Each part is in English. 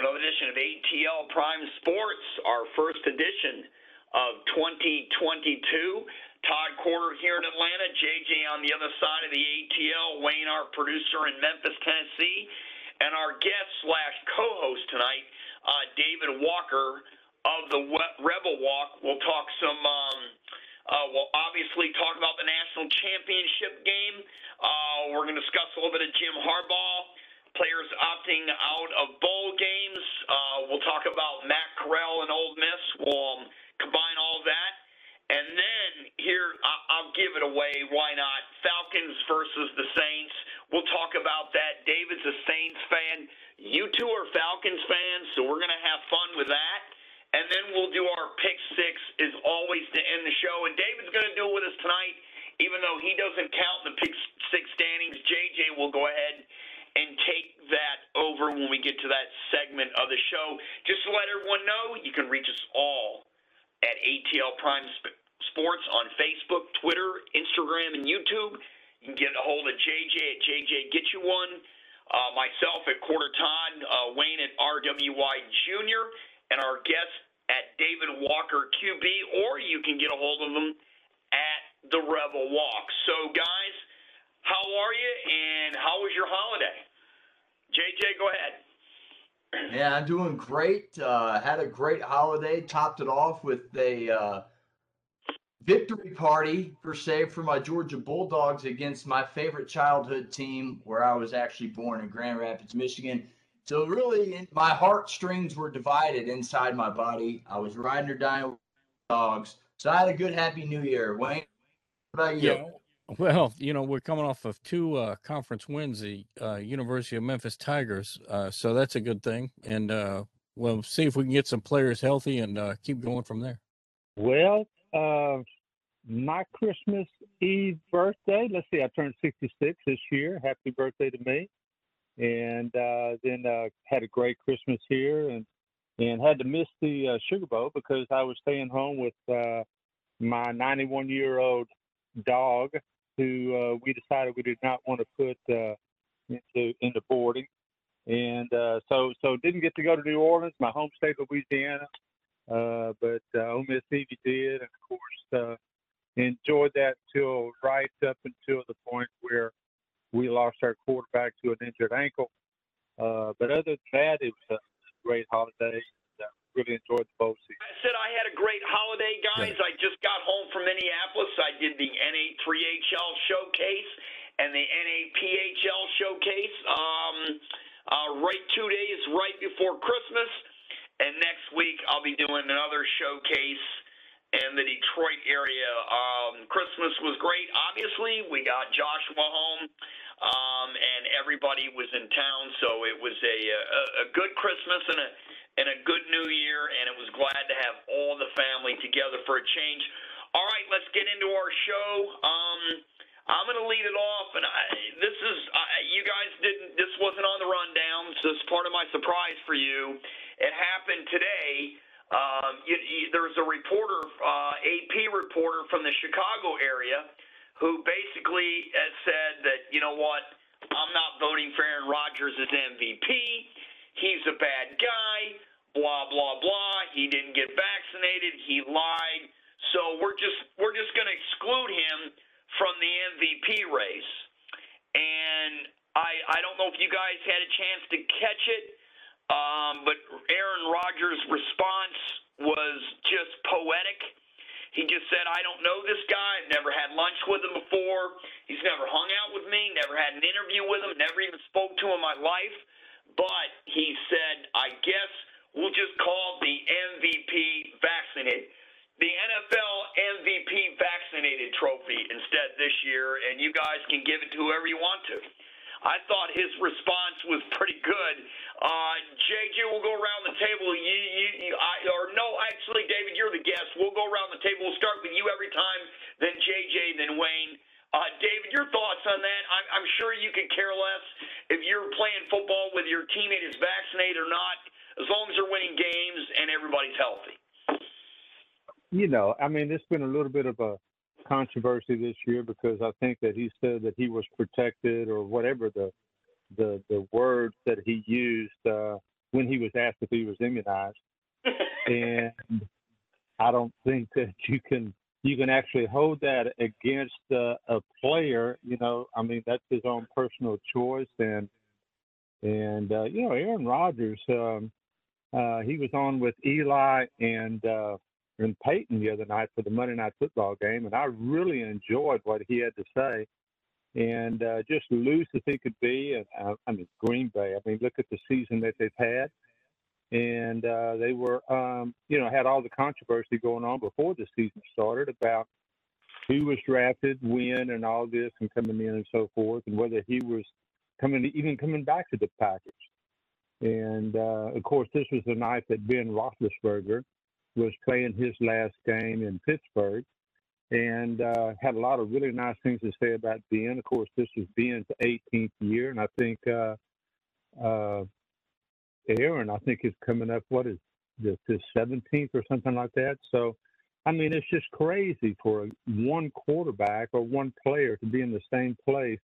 another edition of ATL Prime Sports, our first edition of 2022. Todd Quarter here in Atlanta, JJ on the other side of the ATL, Wayne, our producer in Memphis, Tennessee, and our guest slash co-host tonight, David Walker of the Rebel Walk. We'll talk some. We'll obviously talk about the National Championship game. We're going to discuss a little bit of Jim Harbaugh, players opting out of bowl games. We'll talk about Matt Corral and Ole Miss. We'll combine all that. And then here, I'll give it away, why not, Falcons versus the Saints. We'll talk about that. David's a Saints fan. You two are Falcons fans, so we're going to have fun with that. And then we'll do our pick six, as always, to end the show. And David's going to do it with us tonight, even though he doesn't count the pick six standings. JJ will go ahead and take that over when we get to that segment of the show. Just to let everyone know, you can reach us all at ATL Prime Sports on Facebook, Twitter, Instagram, and YouTube. You can get a hold of JJ at JJGetYouOne, myself at Quarter Todd, Wayne at RWY Jr., and our guest at David Walker QB, or you can get a hold of them at the Rebel Walk. So, guys, how are you, and how was your holiday? JJ, go ahead. Yeah, I'm doing great. Had a great holiday. Topped it off with a victory party, per se, for my Georgia Bulldogs against my favorite childhood team, where I was actually born in Grand Rapids, Michigan. So really, my heartstrings were divided inside my body. I was riding or dying with dogs. So I had a good, happy New Year. Wayne, what about you? Yeah. Well, you know, we're coming off of two conference wins, the University of Memphis Tigers. So that's a good thing. And we'll see if we can get some players healthy and keep going from there. Well, my Christmas Eve birthday, let's see, I turned 66 this year. Happy birthday to me. And then had a great Christmas here, and had to miss the Sugar Bowl because I was staying home with my 91-year-old dog, who we decided we did not want to put into boarding, and so didn't get to go to New Orleans, my home state of Louisiana, but Ole Miss Evie did, and of course enjoyed that till right up until the point where we lost our quarterback to an injured ankle. But other than that, it was a great holiday. I really enjoyed the bowl season. I said I had a great holiday, guys. Yeah. I just got home from Minneapolis. I did the NA3HL showcase and the NAPHL showcase right 2 days right before Christmas. And next week I'll be doing another showcase in the Detroit area. Christmas was great. Obviously, we got Joshua home, and everybody was in town, so it was a good Christmas and a good New Year, and it was glad to have all the family together for a change. All right, let's get into our show. I'm going to lead it off, and you guys didn't. This wasn't on the rundown, so it's part of my surprise for you. It happened today. There was a reporter, AP reporter from the Chicago area, who basically said that, you know what, I'm not voting for Aaron Rodgers as MVP. He's a bad guy, blah, blah, blah. He didn't get vaccinated. He lied. So we're just going to exclude him from the MVP race. And I don't know if you guys had a chance to catch it. But Aaron Rodgers' response was just poetic. He just said, I don't know this guy. I've never had lunch with him before. He's never hung out with me, never had an interview with him, never even spoke to him in my life. But he said, I guess we'll just call the MVP vaccinated. The NFL MVP vaccinated trophy instead this year, and you guys can give it to whoever you want to. I thought his response was pretty good. JJ, we'll go around the table. Actually, David, you're the guest. We'll go around the table. We'll start with you every time, then JJ, then Wayne. David, your thoughts on that? I'm sure you could care less if you're playing football whether your teammate is vaccinated or not, as long as they're winning games and everybody's healthy. You know, I mean, it's been a little bit of a controversy this year because I think that he said that he was protected or whatever the words that he used when he was asked if he was immunized. And I don't think that you can actually hold that against a player. You know, I mean, that's his own personal choice. And you know, Aaron Rodgers, he was on with Eli and Peyton the other night for the Monday Night Football game, and I really enjoyed what he had to say. And just loose as he could be. And I mean, Green Bay, I mean, look at the season that they've had. And they were, you know, had all the controversy going on before the season started about who was drafted, when, and all this, and coming in and so forth, and whether he was coming back to the Packers. And, of course, this was the night that Ben Roethlisberger was playing his last game in Pittsburgh, and had a lot of really nice things to say about Ben. Of course, this was Ben's 18th year, and I think Aaron, I think, is coming up, what is this, his 17th or something like that? So, I mean, it's just crazy for one quarterback or one player to be in the same place,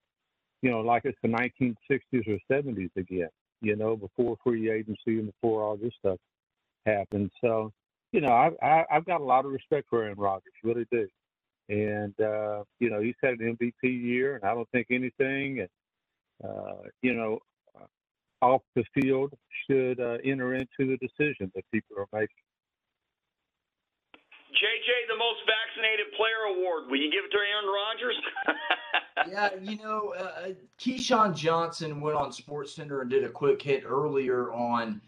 you know, like it's the 1960s or 70s again, you know, before free agency and before all this stuff happened. So, you know, I've got a lot of respect for Aaron Rodgers, really do. And, you know, he's had an MVP year, and I don't think anything, you know, off the field should enter into the decision that people are making. JJ, the most vaccinated player award, will you give it to Aaron Rodgers? Yeah, you know, Keyshawn Johnson went on SportsCenter and did a quick hit earlier on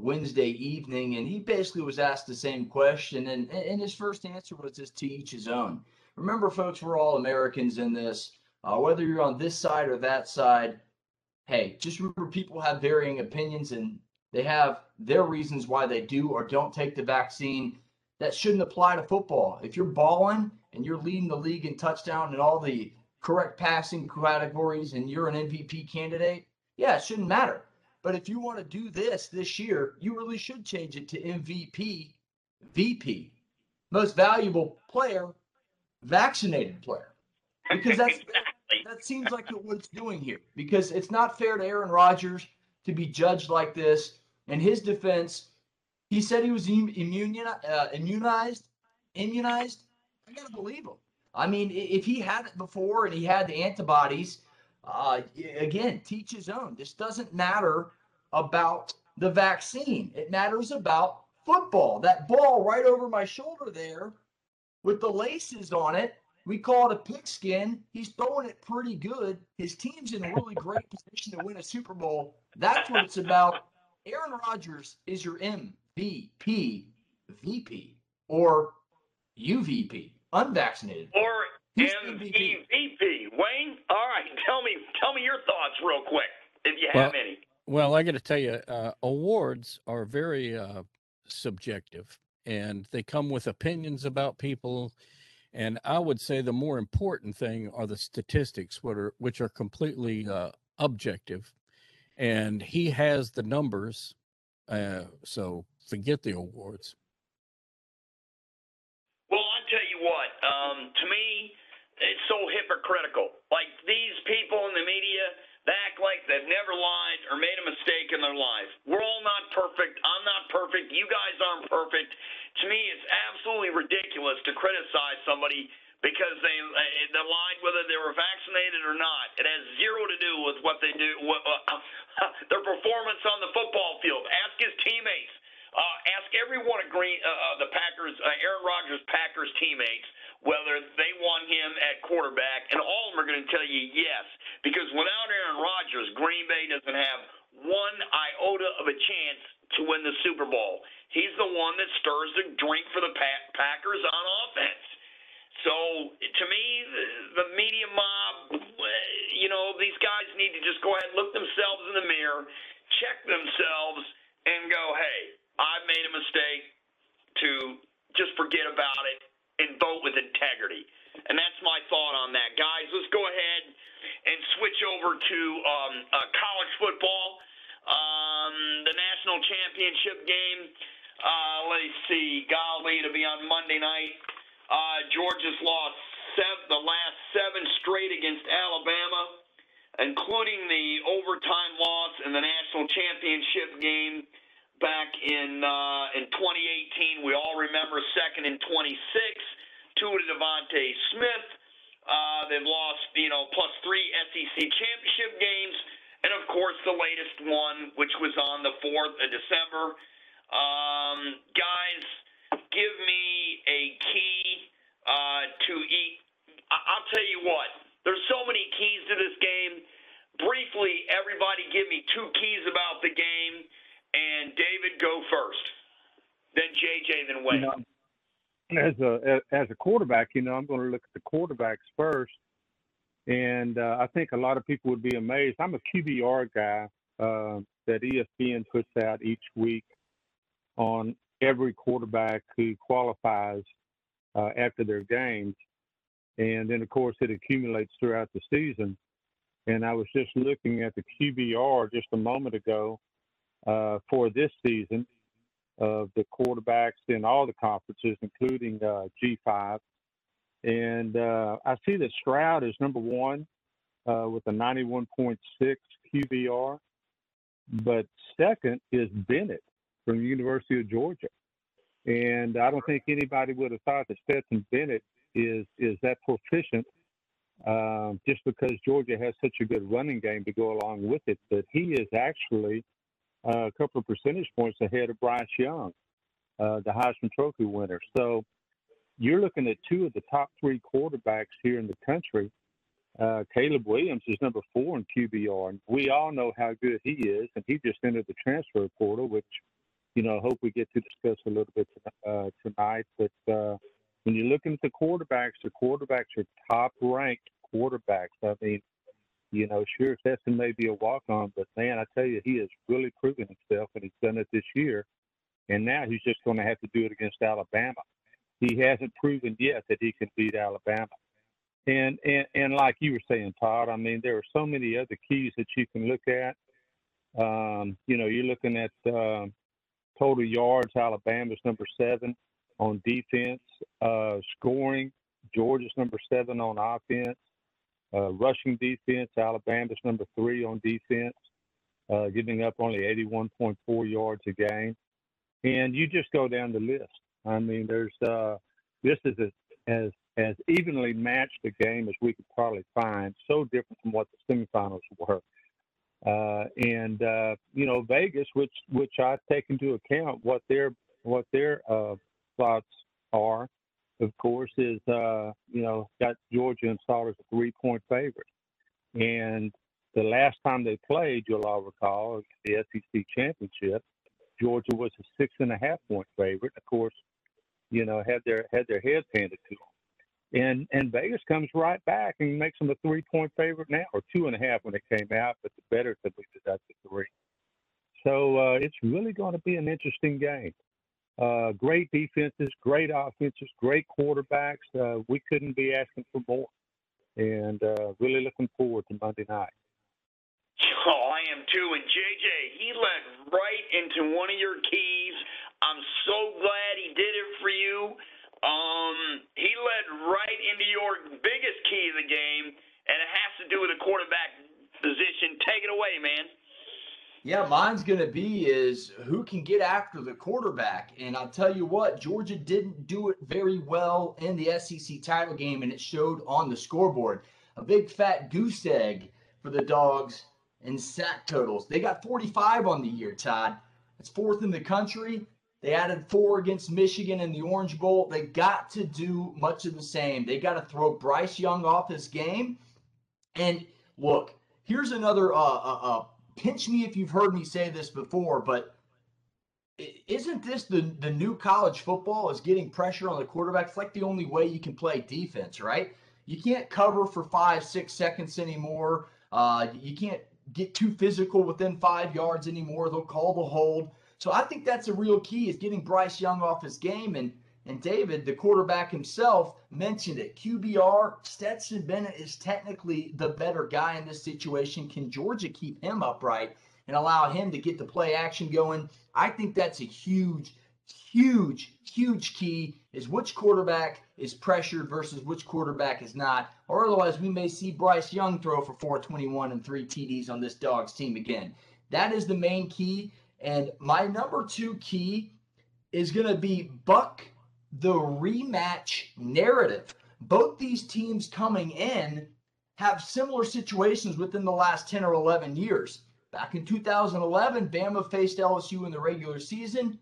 Wednesday evening, and he basically was asked the same question, and his first answer was just to each his own. Remember, folks, we're all Americans in this. Whether you're on this side or that side, hey, just remember people have varying opinions, and they have their reasons why they do or don't take the vaccine. That shouldn't apply to football. If you're balling and you're leading the league in touchdown and all the correct passing categories and you're an MVP candidate, yeah, it shouldn't matter. But if you want to do this year, you really should change it to MVP, VP, most valuable player, vaccinated player. Because that's that seems like what it's doing here. Because it's not fair to Aaron Rodgers to be judged like this. In his defense, he said he was immunized. I got to believe him. I mean, if he had it before and he had the antibodies, again, teach his own. This doesn't matter about the vaccine. It matters about football. That ball right over my shoulder there with the laces on it, we call it a pigskin. He's throwing it pretty good. His team's in a really great position to win a Super Bowl. That's what it's about. Aaron Rodgers is your MVP, VP, or UVP, unvaccinated. Or MVP. Wayne, all right, tell me your thoughts real quick, if you have any. Well, I got to tell you, awards are very subjective, and they come with opinions about people. And I would say the more important thing are the statistics, which are completely objective. And he has the numbers, so forget the awards. Well, I'll tell you what. To me, it's so hypocritical. Like, these people in the media, they act like they've never lied or made a mistake in their life. We're all not perfect. I'm not perfect. You guys aren't perfect. To me, it's absolutely ridiculous to criticize somebody because they lied whether they were vaccinated or not. It has zero to do with what they do, their performance on the football field. Ask his teammates. Ask every one of the Packers, Aaron Rodgers' Packers teammates, whether they want him at quarterback, and all of them are going to tell you yes, because without Aaron Rodgers, Green Bay doesn't have one iota of a chance to win the Super Bowl. He's the one that stirs the drink for the Packers on offense. So, to me, the media mob, you know, these guys need to just go ahead and look themselves in the mirror, check themselves, and go, hey, I made a mistake, to just forget about it and vote with integrity. And that's my thought on that. Guys, let's go ahead and switch over to college football, the National Championship game. Let's see, golly, it'll be on Monday night. Georgia's lost the last 7 straight against Alabama. including the overtime loss in the National Championship game back in 2018. We all remember 2nd and 26, two to Devontae Smith. They've lost, +3 SEC championship games, and of course the latest one, which was on the 4th of December. Guys, give me a key to eat. I'll tell you what, there's so many keys to this game. Briefly, everybody give me two keys about the game, and David, go first. Then JJ, then Wade. As a quarterback, I'm going to look at the quarterbacks first, and I think a lot of people would be amazed. I'm a QBR guy that ESPN puts out each week on every quarterback who qualifies after their games, and then of course it accumulates throughout the season. And I was just looking at the QBR just a moment ago for this season, of the quarterbacks in all the conferences, including G5. And I see that Stroud is number one with a 91.6 QBR. But second is Bennett from the University of Georgia. And I don't think anybody would have thought that Stetson Bennett is that proficient just because Georgia has such a good running game to go along with it. But he is actually a couple of percentage points ahead of Bryce Young, the Heisman Trophy winner. So you're looking at two of the top three quarterbacks here in the country. Caleb Williams is number 4 in QBR, and we all know how good he is, and he just entered the transfer portal, which, I hope we get to discuss a little bit tonight. But when you're looking at the quarterbacks are top-ranked quarterbacks. I mean, sure, Stetson may be a walk-on, but, man, I tell you, he has really proven himself, and he's done it this year. And now he's just going to have to do it against Alabama. He hasn't proven yet that he can beat Alabama. And like you were saying, Todd, I mean, there are so many other keys that you can look at. You're looking at total yards. Alabama's number 7 on defense. Scoring, Georgia's number 7 on offense. Rushing defense, Alabama's number 3 on defense, giving up only 81.4 yards a game. And you just go down the list. I mean, there's this is as evenly matched a game as we could probably find, so different from what the semifinals were. Vegas, which I take into account what their thoughts are, of course, is, got Georgia installed as a 3-point favorite. And the last time they played, you'll all recall, the SEC Championship, Georgia was a 6.5-point favorite. Of course, had their heads handed to them. And Vegas comes right back and makes them a 3-point favorite now, or 2.5 when it came out, but the better that we deducted 3. So it's really going to be an interesting game. Great defenses, great offenses, great quarterbacks. We couldn't be asking for more. And really looking forward to Monday night. Oh, I am too. And, JJ, he led right into one of your keys. I'm so glad he did it for you. He led right into your biggest key of the game, and it has to do with the quarterback position. Take it away, man. Yeah, mine's going to be is who can get after the quarterback. And I'll tell you what, Georgia didn't do it very well in the SEC title game, and it showed on the scoreboard. A big fat goose egg for the Dogs in sack totals. They got 45 on the year, Todd. It's 4th in the country. They added 4 against Michigan in the Orange Bowl. They got to do much of the same. They got to throw Bryce Young off his game. And look, here's another pinch me if you've heard me say this before, but isn't this the new college football is getting pressure on the quarterback? It's like the only way you can play defense, right? You can't cover for 5-6 seconds anymore. You can't get too physical within 5 yards anymore. They'll call the hold. So I think that's a real key is getting Bryce Young off his game. And David, the quarterback himself, mentioned it. QBR, Stetson Bennett is technically the better guy in this situation. Can Georgia keep him upright and allow him to get the play action going? I think that's a huge huge, huge key is which quarterback is pressured versus which quarterback is not, or otherwise we may see Bryce Young throw for 421 and 3 TDs on this Dogs team again. That is the main key, and my number two key is going to be buck the rematch narrative. Both these teams coming in have similar situations within the last 10 or 11 years. Back in 2011, Bama faced LSU in the regular season.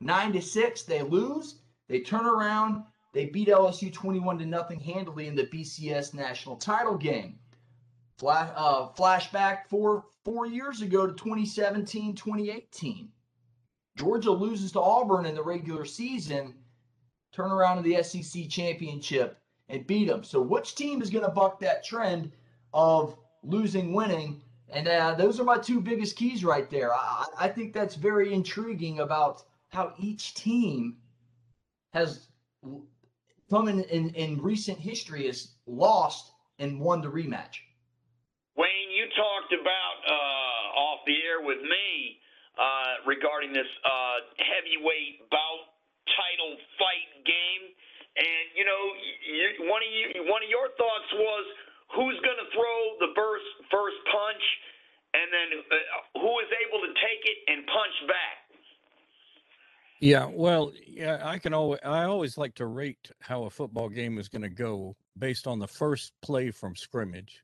9-6, they lose. They turn around. They beat LSU 21-0 handily in the BCS national title game. Flashback four years ago to 2017, 2018. Georgia loses to Auburn in the regular season. Turn around in the SEC Championship and beat them. So which team is going to buck that trend of losing, winning? And those are my two biggest keys right there. I think that's very intriguing about how each team has come in recent history has lost and won the rematch. Wayne, you talked about off the air with me regarding this heavyweight bout title fight game. And, you know, one of your thoughts was who's going to throw the first punch and then who is able to take it and punch back. Yeah, well, yeah, I always like to rate how a football game is going to go based on the first play from scrimmage.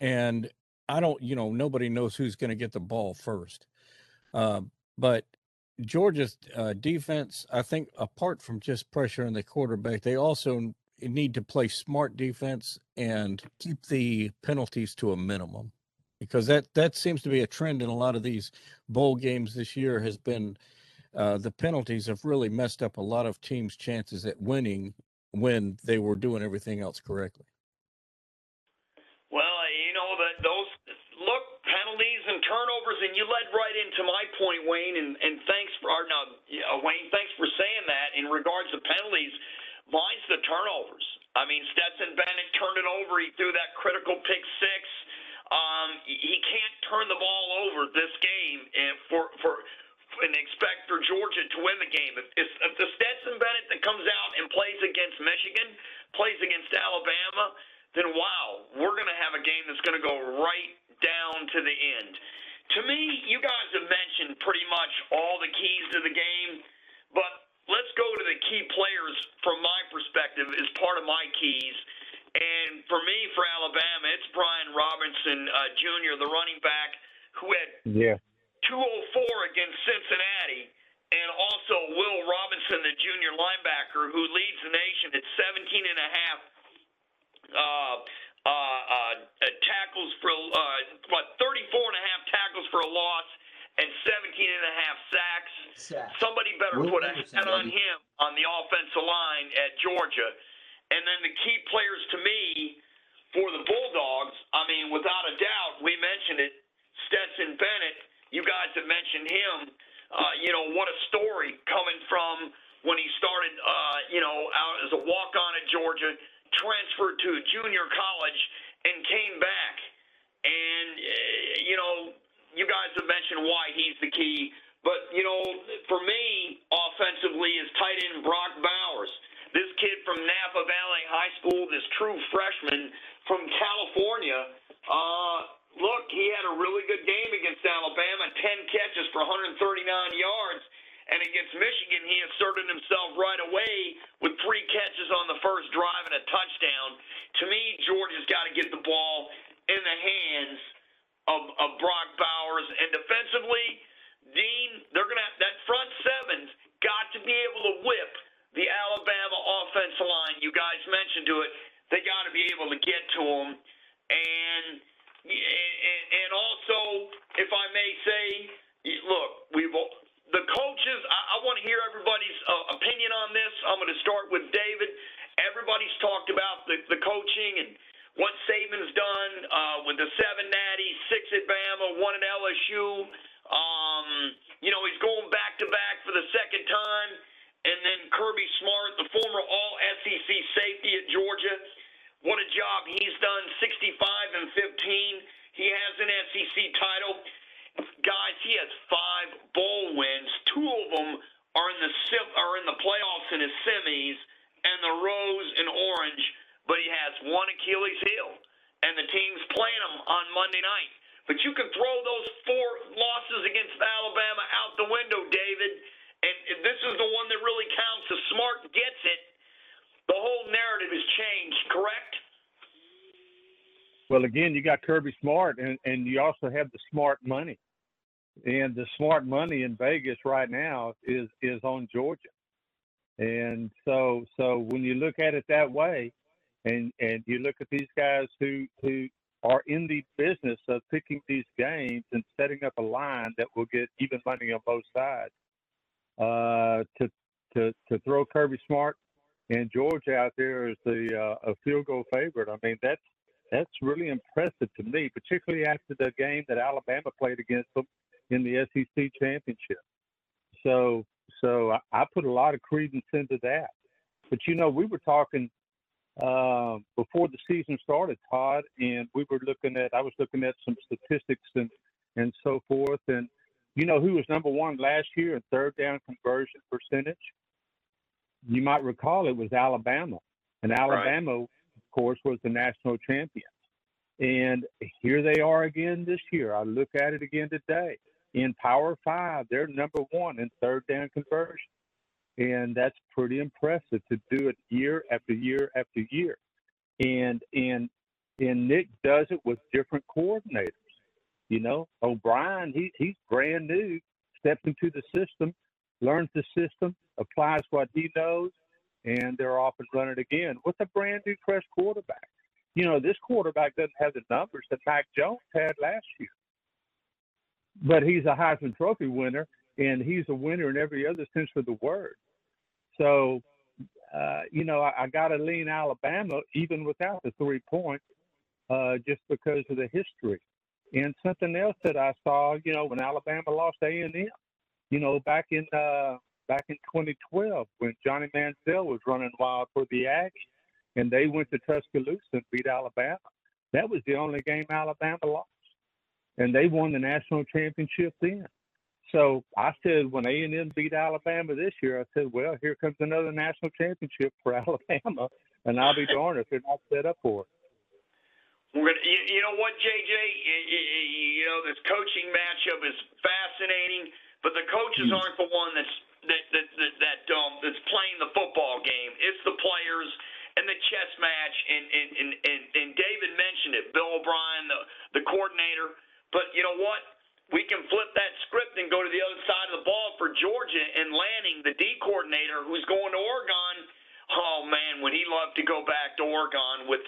And I don't, you know, nobody knows who's going to get the ball first. But Georgia's defense, I think, apart from just pressuring the quarterback, they also need to play smart defense and keep the penalties to a minimum, because that seems to be a trend in a lot of these bowl games this year has been – the penalties have really messed up a lot of teams' chances at winning when they were doing everything else correctly. Well, you know, penalties and turnovers, and you led right into my point, Wayne, and thanks for saying that in regards to penalties. Mine's the turnovers. I mean, Stetson Bennett turned it over. He threw that critical pick six. He can't turn the ball over this game and expect for Georgia to win the game. If the Stetson Bennett that comes out and plays against Michigan, plays against Alabama, then wow, we're going to have a game that's going to go right down to the end. To me, you guys have mentioned pretty much all the keys to the game, but let's go to the key players from my perspective as part of my keys. And for me, for Alabama, it's Brian Robinson Jr., the running back, who had 204 against Cincinnati, and also Will Robinson, the junior linebacker, who leads the nation at 17.5 tackles for about 34.5 tackles for a loss and 17.5 sacks. Somebody better put a hat on him on the offensive line at Georgia. And then the key players to me for the Bulldogs, I mean, without a doubt, we mentioned it, Stetson Bennett. You guys have mentioned him. You know, what a story coming from when he started, you know, out as a walk-on at Georgia, transferred to junior college, and came back. And, you know, you guys have mentioned why he's the key. But, you know, for me, offensively, is tight end Brock Bowers. This kid from Napa Valley High School, this true freshman from California, look, he had a really good game against Alabama, 10 catches for 139 yards. And against Michigan, he asserted himself right away with 3 catches on the first drive and a touchdown. To me, Georgia's got to get the ball in the hands of Brock Bowers. And defensively, Dean, that front seven's got to be able to whip the Alabama offensive line. You guys mentioned to it, they got to be able to get to him. And also, if I may say, look, the coaches, I want to hear everybody's opinion on this. I'm going to start with David. Everybody's talked about the coaching and what Saban's done with the 7 natties, 6 at Bama, 1 at LSU. You know, he's going back-to-back for the second time. And then Kirby Smart, the former all-SEC safety at Georgia. What a job he's done, 65-15. He has an SEC title. Guys, he has 5 bowl wins. 2 of them are in in the playoffs in his semis and the rose and orange, but he has one Achilles heel, and the team's playing him on Monday night. But you can throw those four losses against Alabama out the window, David, and this is the one that really counts. If Smart gets it, the whole narrative has changed, correct? Well, again, you got Kirby Smart, and you also have the Smart money. And the Smart money in Vegas right now is on Georgia. And so when you look at it that way, and you look at these guys who are in the business of picking these games and setting up a line that will get even money on both sides, to throw Kirby Smart and Georgia out there as a field goal favorite, I mean, that's really impressive to me, particularly after the game that Alabama played against them in the SEC Championship. So I put a lot of credence into that. But, you know, we were talking before the season started, Todd, and I was looking at some statistics and so forth. And, you know, who was number one last year in third down conversion percentage? You might recall it was Alabama. And Alabama, right, of course, was the national champion. And here they are again this year. I look at it again today. In Power 5, they're number one in third down conversion. And that's pretty impressive to do it year after year after year. And Nick does it with different coordinators. You know, O'Brien, he's brand new, steps into the system, learns the system, applies what he knows, and they're off and running again with a brand new fresh quarterback. You know, this quarterback doesn't have the numbers that Mac Jones had last year. But he's a Heisman Trophy winner, and he's a winner in every other sense of the word. So, you know, I got to lean Alabama even without the 3 points just because of the history. And something else that I saw, you know, when Alabama lost A&M, you know, back in 2012 when Johnny Manziel was running wild for the Aggies, and they went to Tuscaloosa and beat Alabama. That was the only game Alabama lost. And they won the national championship then. So I said, when A&M beat Alabama this year, I said, well, here comes another national championship for Alabama, and I'll be darned if they're not set up for it. You know what, JJ? You know, this coaching matchup is fascinating, but the coaches aren't the one that's playing the football game. It's the players. And the chess match, and David mentioned it, Bill O'Brien, the coordinator. But you know what? We can flip that script and go to the other side of the ball for Georgia and Lanning, the D coordinator, who's going to Oregon. Oh, man, would he love to go back to Oregon with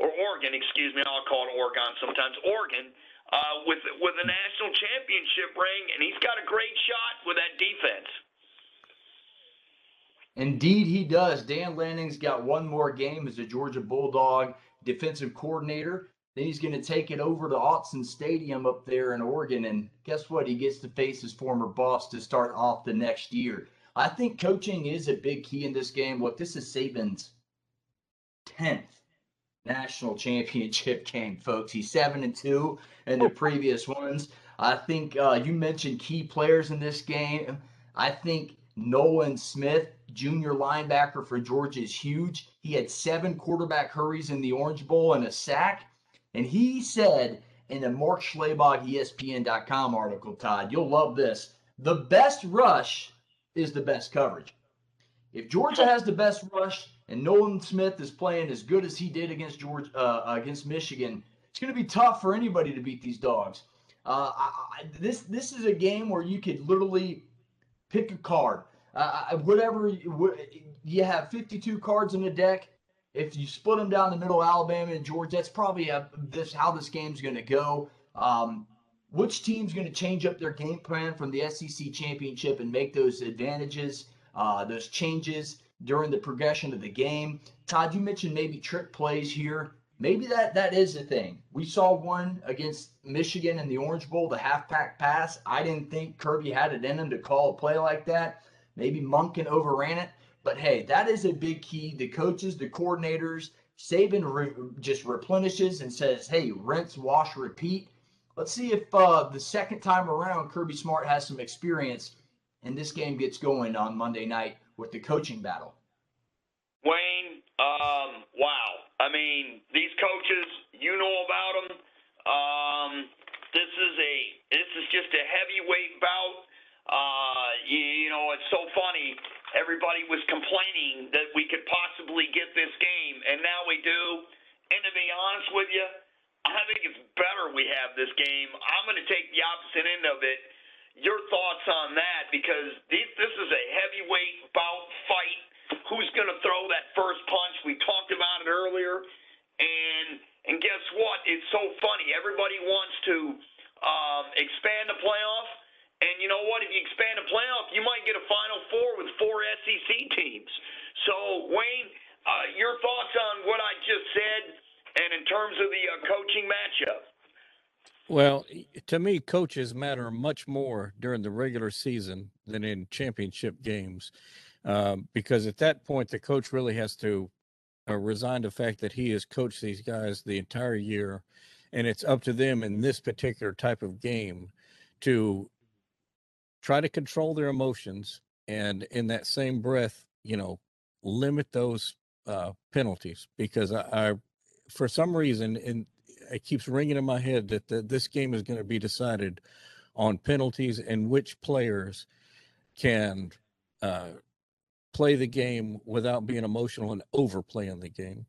Oregon, with a national championship ring, and he's got a great shot with that defense. Indeed, he does. Dan Lanning's got one more game as a Georgia Bulldog defensive coordinator. Then he's going to take it over to Autzen Stadium up there in Oregon. And guess what? He gets to face his former boss to start off the next year. I think coaching is a big key in this game. Look, this is Saban's 10th national championship game, folks. He's 7-2 in the previous ones. I think you mentioned key players in this game. I think Nolan Smith, junior linebacker for Georgia, is huge. He had 7 quarterback hurries in the Orange Bowl and a sack. And he said in a Mark Schlabach ESPN.com article, Todd, you'll love this: the best rush is the best coverage. If Georgia has the best rush and Nolan Smith is playing as good as he did against Georgia, against Michigan, it's going to be tough for anybody to beat these dogs. This is a game where you could literally pick a card. You have 52 cards in the deck. If you split them down the middle, Alabama and Georgia, that's probably how this game's going to go. Which team's going to change up their game plan from the SEC Championship and make those advantages, those changes during the progression of the game? Todd, you mentioned maybe trick plays here. Maybe that is a thing. We saw one against Michigan in the Orange Bowl, the halfback pass. I didn't think Kirby had it in him to call a play like that. Maybe Monken overran it. But, hey, that is a big key. The coaches, the coordinators, Saban just replenishes and says, hey, rinse, wash, repeat. Let's see if the second time around Kirby Smart has some experience And this game gets going on Monday night with the coaching battle. Wayne, wow. I mean, these coaches, you know about them. This is just a heavyweight bout. You know, it's so funny. Everybody was complaining that we could possibly get this game, and now we do. And to be honest with you, I think it's better we have this game. I'm going to take the opposite end of it. Your thoughts on that, because this is a heavyweight bout fight. Who's going to throw that first punch? We talked about it earlier. And guess what? It's so funny. Everybody wants to expand the playoff. And you know what? If you expand the playoff, you might get a Final Four with four SEC teams. So, Wayne, your thoughts on what I just said and in terms of the coaching matchup? Well, to me, coaches matter much more during the regular season than in championship games, because at that point, the coach really has to resign to the fact that he has coached these guys the entire year, and it's up to them in this particular type of game to try to control their emotions and in that same breath, you know, limit those penalties, because I for some reason, in it keeps ringing in my head that this game is going to be decided on penalties and which players can play the game without being emotional and overplaying the game.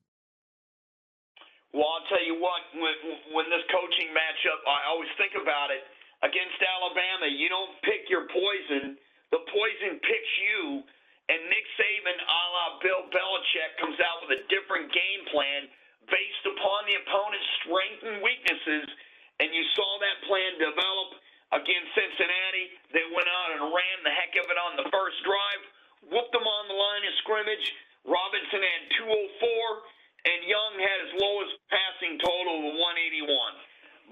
Well, I'll tell you what, when this coaching matchup, I always think about it. Against Alabama, you don't pick your poison. The poison picks you, and Nick Saban, a la Bill Belichick, comes out with a different game plan based upon the opponent's strengths and weaknesses, and you saw that plan develop against Cincinnati. They went out and ran the heck of it on the first drive, whooped them on the line of scrimmage. Robinson had 204, and Young had his lowest passing total of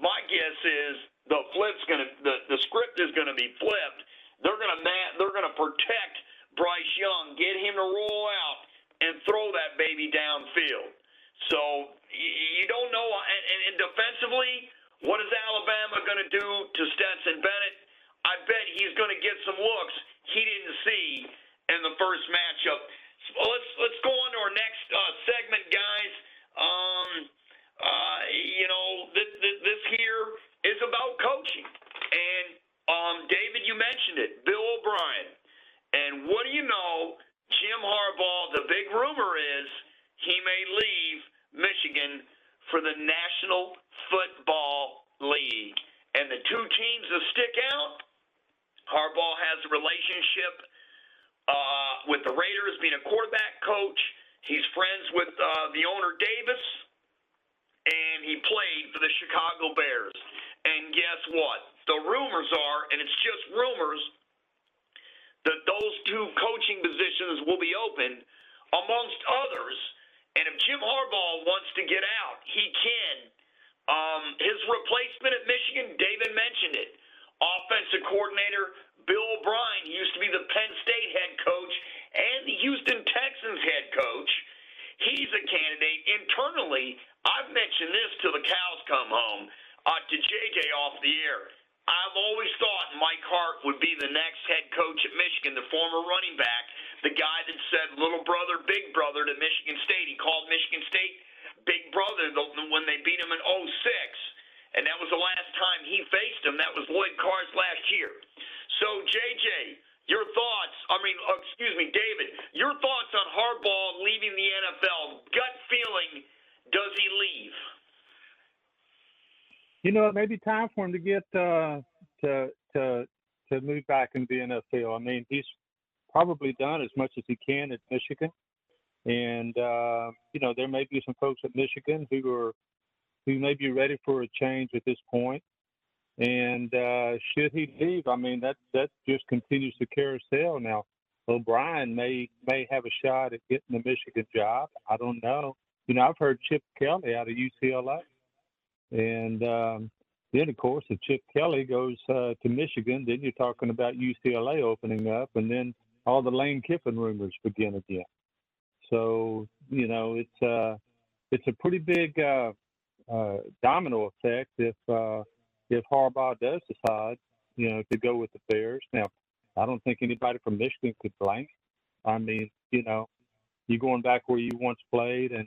181. My guess is the script is gonna be flipped. They're gonna protect Bryce Young, get him to roll out, and throw that baby downfield. So you don't know, and defensively, what is Alabama going to do to Stetson Bennett? I bet he's going to get some looks he didn't see in the first matchup. So let's go on to our next segment, guys. You know, this here is about coaching. And, David, you mentioned it, Bill O'Brien. And what do you know, Jim Harbaugh, the big rumor is he may leave Michigan for the National Football League. And the two teams that stick out, Harbaugh has a relationship with the Raiders, being a quarterback coach. He's friends with the owner, Davis, and he played for the Chicago Bears. And guess what? The rumors are, and it's just rumors, that those two coaching positions will be open, amongst others. And if Jim Harbaugh wants to get out, he can. His replacement at Michigan, David mentioned it, offensive coordinator Bill O'Brien, used to be the Penn State head coach and the Houston Texans head coach. He's a candidate. Internally, I've mentioned this till the cows come home, to JJ off the air. I've always thought Mike Hart would be the next head coach at Michigan, the former running back, the guy that said little brother, big brother to Michigan State. He called Michigan State big brother when they beat him in 06, and that was the last time he faced him. That was Lloyd Carr's last year. So, JJ, your thoughts – David, your thoughts on Harbaugh leaving the NFL. Gut feeling, does he leave? You know, it may be time for him to get to move back into the NFL. I mean, he's probably done as much as he can at Michigan, and you know, there may be some folks at Michigan who may be ready for a change at this point. And should he leave, I mean, that just continues to carousel now. O'Brien may have a shot at getting the Michigan job. I don't know. You know, I've heard Chip Kelly out of UCLA. And then, of course, if Chip Kelly goes to Michigan, then you're talking about UCLA opening up, and then all the Lane Kiffin rumors begin again. So, you know, it's a pretty big domino effect if Harbaugh does decide, you know, to go with the Bears. Now, I don't think anybody from Michigan could blame. I mean, you know, you're going back where you once played, and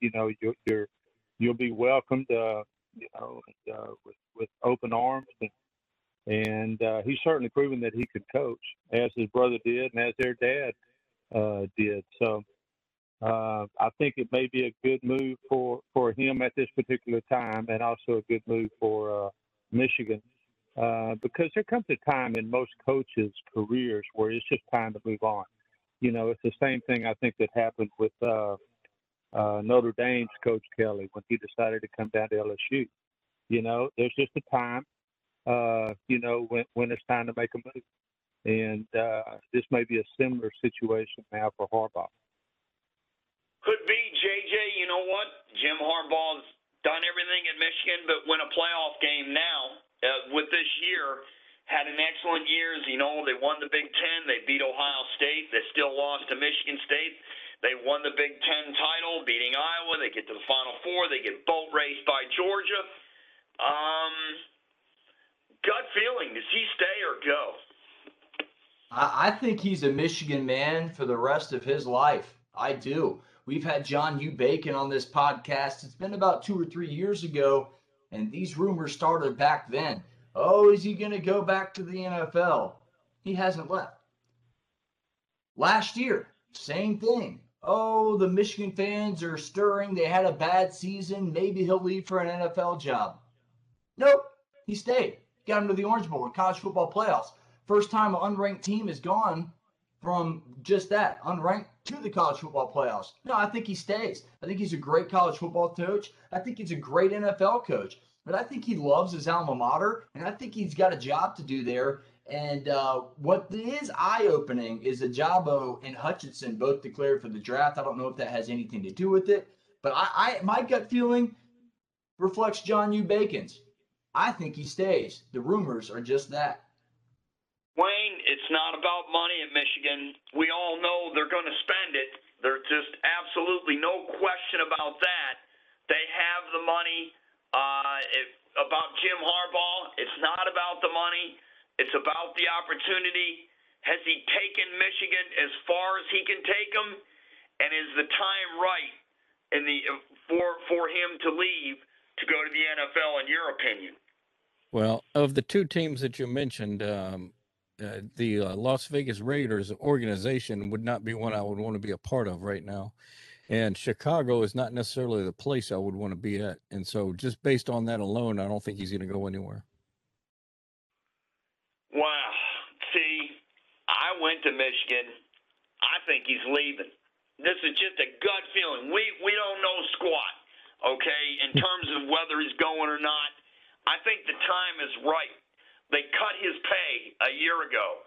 you know, you'll be welcomed, you know, with open arms. And he's certainly proven that he could coach, as his brother did and as their dad did. So I think it may be a good move for him at this particular time, and also a good move for Michigan, because there comes a time in most coaches' careers where it's just time to move on. You know, it's the same thing I think that happened with Notre Dame's Coach Kelly when he decided to come down to LSU. You know, there's just a time, you know, when it's time to make a move. And this may be a similar situation now for Harbaugh. Could be, JJ. You know what? Jim Harbaugh's done everything at Michigan but win a playoff game now with this year. Had an excellent year. You know, they won the Big Ten. They beat Ohio State. They still lost to Michigan State. They won the Big Ten title, beating Iowa. They get to the Final Four. They get boat raced by Georgia. Gut feeling, does he stay or go? I think he's a Michigan man for the rest of his life. I do. We've had John U. Bacon on this podcast. It's been about 2 or 3 years ago, and these rumors started back then. Oh, is he going to go back to the NFL? He hasn't left. Last year, same thing. Oh, the Michigan fans are stirring. They had a bad season. Maybe he'll leave for an NFL job. Nope, he stayed. Got him to the Orange Bowl, college football playoffs. First time an unranked team has gone from just that, unranked, to the college football playoffs. No, I think he stays. I think he's a great college football coach. I think he's a great NFL coach. But I think he loves his alma mater, and I think he's got a job to do there. And what is eye-opening is Ajabo and Hutchinson both declared for the draft. I don't know if that has anything to do with it, but I my gut feeling reflects John U. Bacon's. I think he stays. The rumors are just that. Wayne, it's not about money at Michigan. We all know they're going to spend it. There's just absolutely no question about that. They have the money. About Jim Harbaugh, it's not about the money. It's about the opportunity. Has he taken Michigan as far as he can take them? And is the time right for him to leave to go to the NFL, in your opinion? Well, of the two teams that you mentioned, the Las Vegas Raiders organization would not be one I would want to be a part of right now. And Chicago is not necessarily the place I would want to be at. And so just based on that alone, I don't think he's going to go anywhere. Wow. See, I went to Michigan. I think he's leaving. This is just a gut feeling. We don't know squat, okay, in terms of whether he's going or not. I think the time is right. They cut his pay a year ago.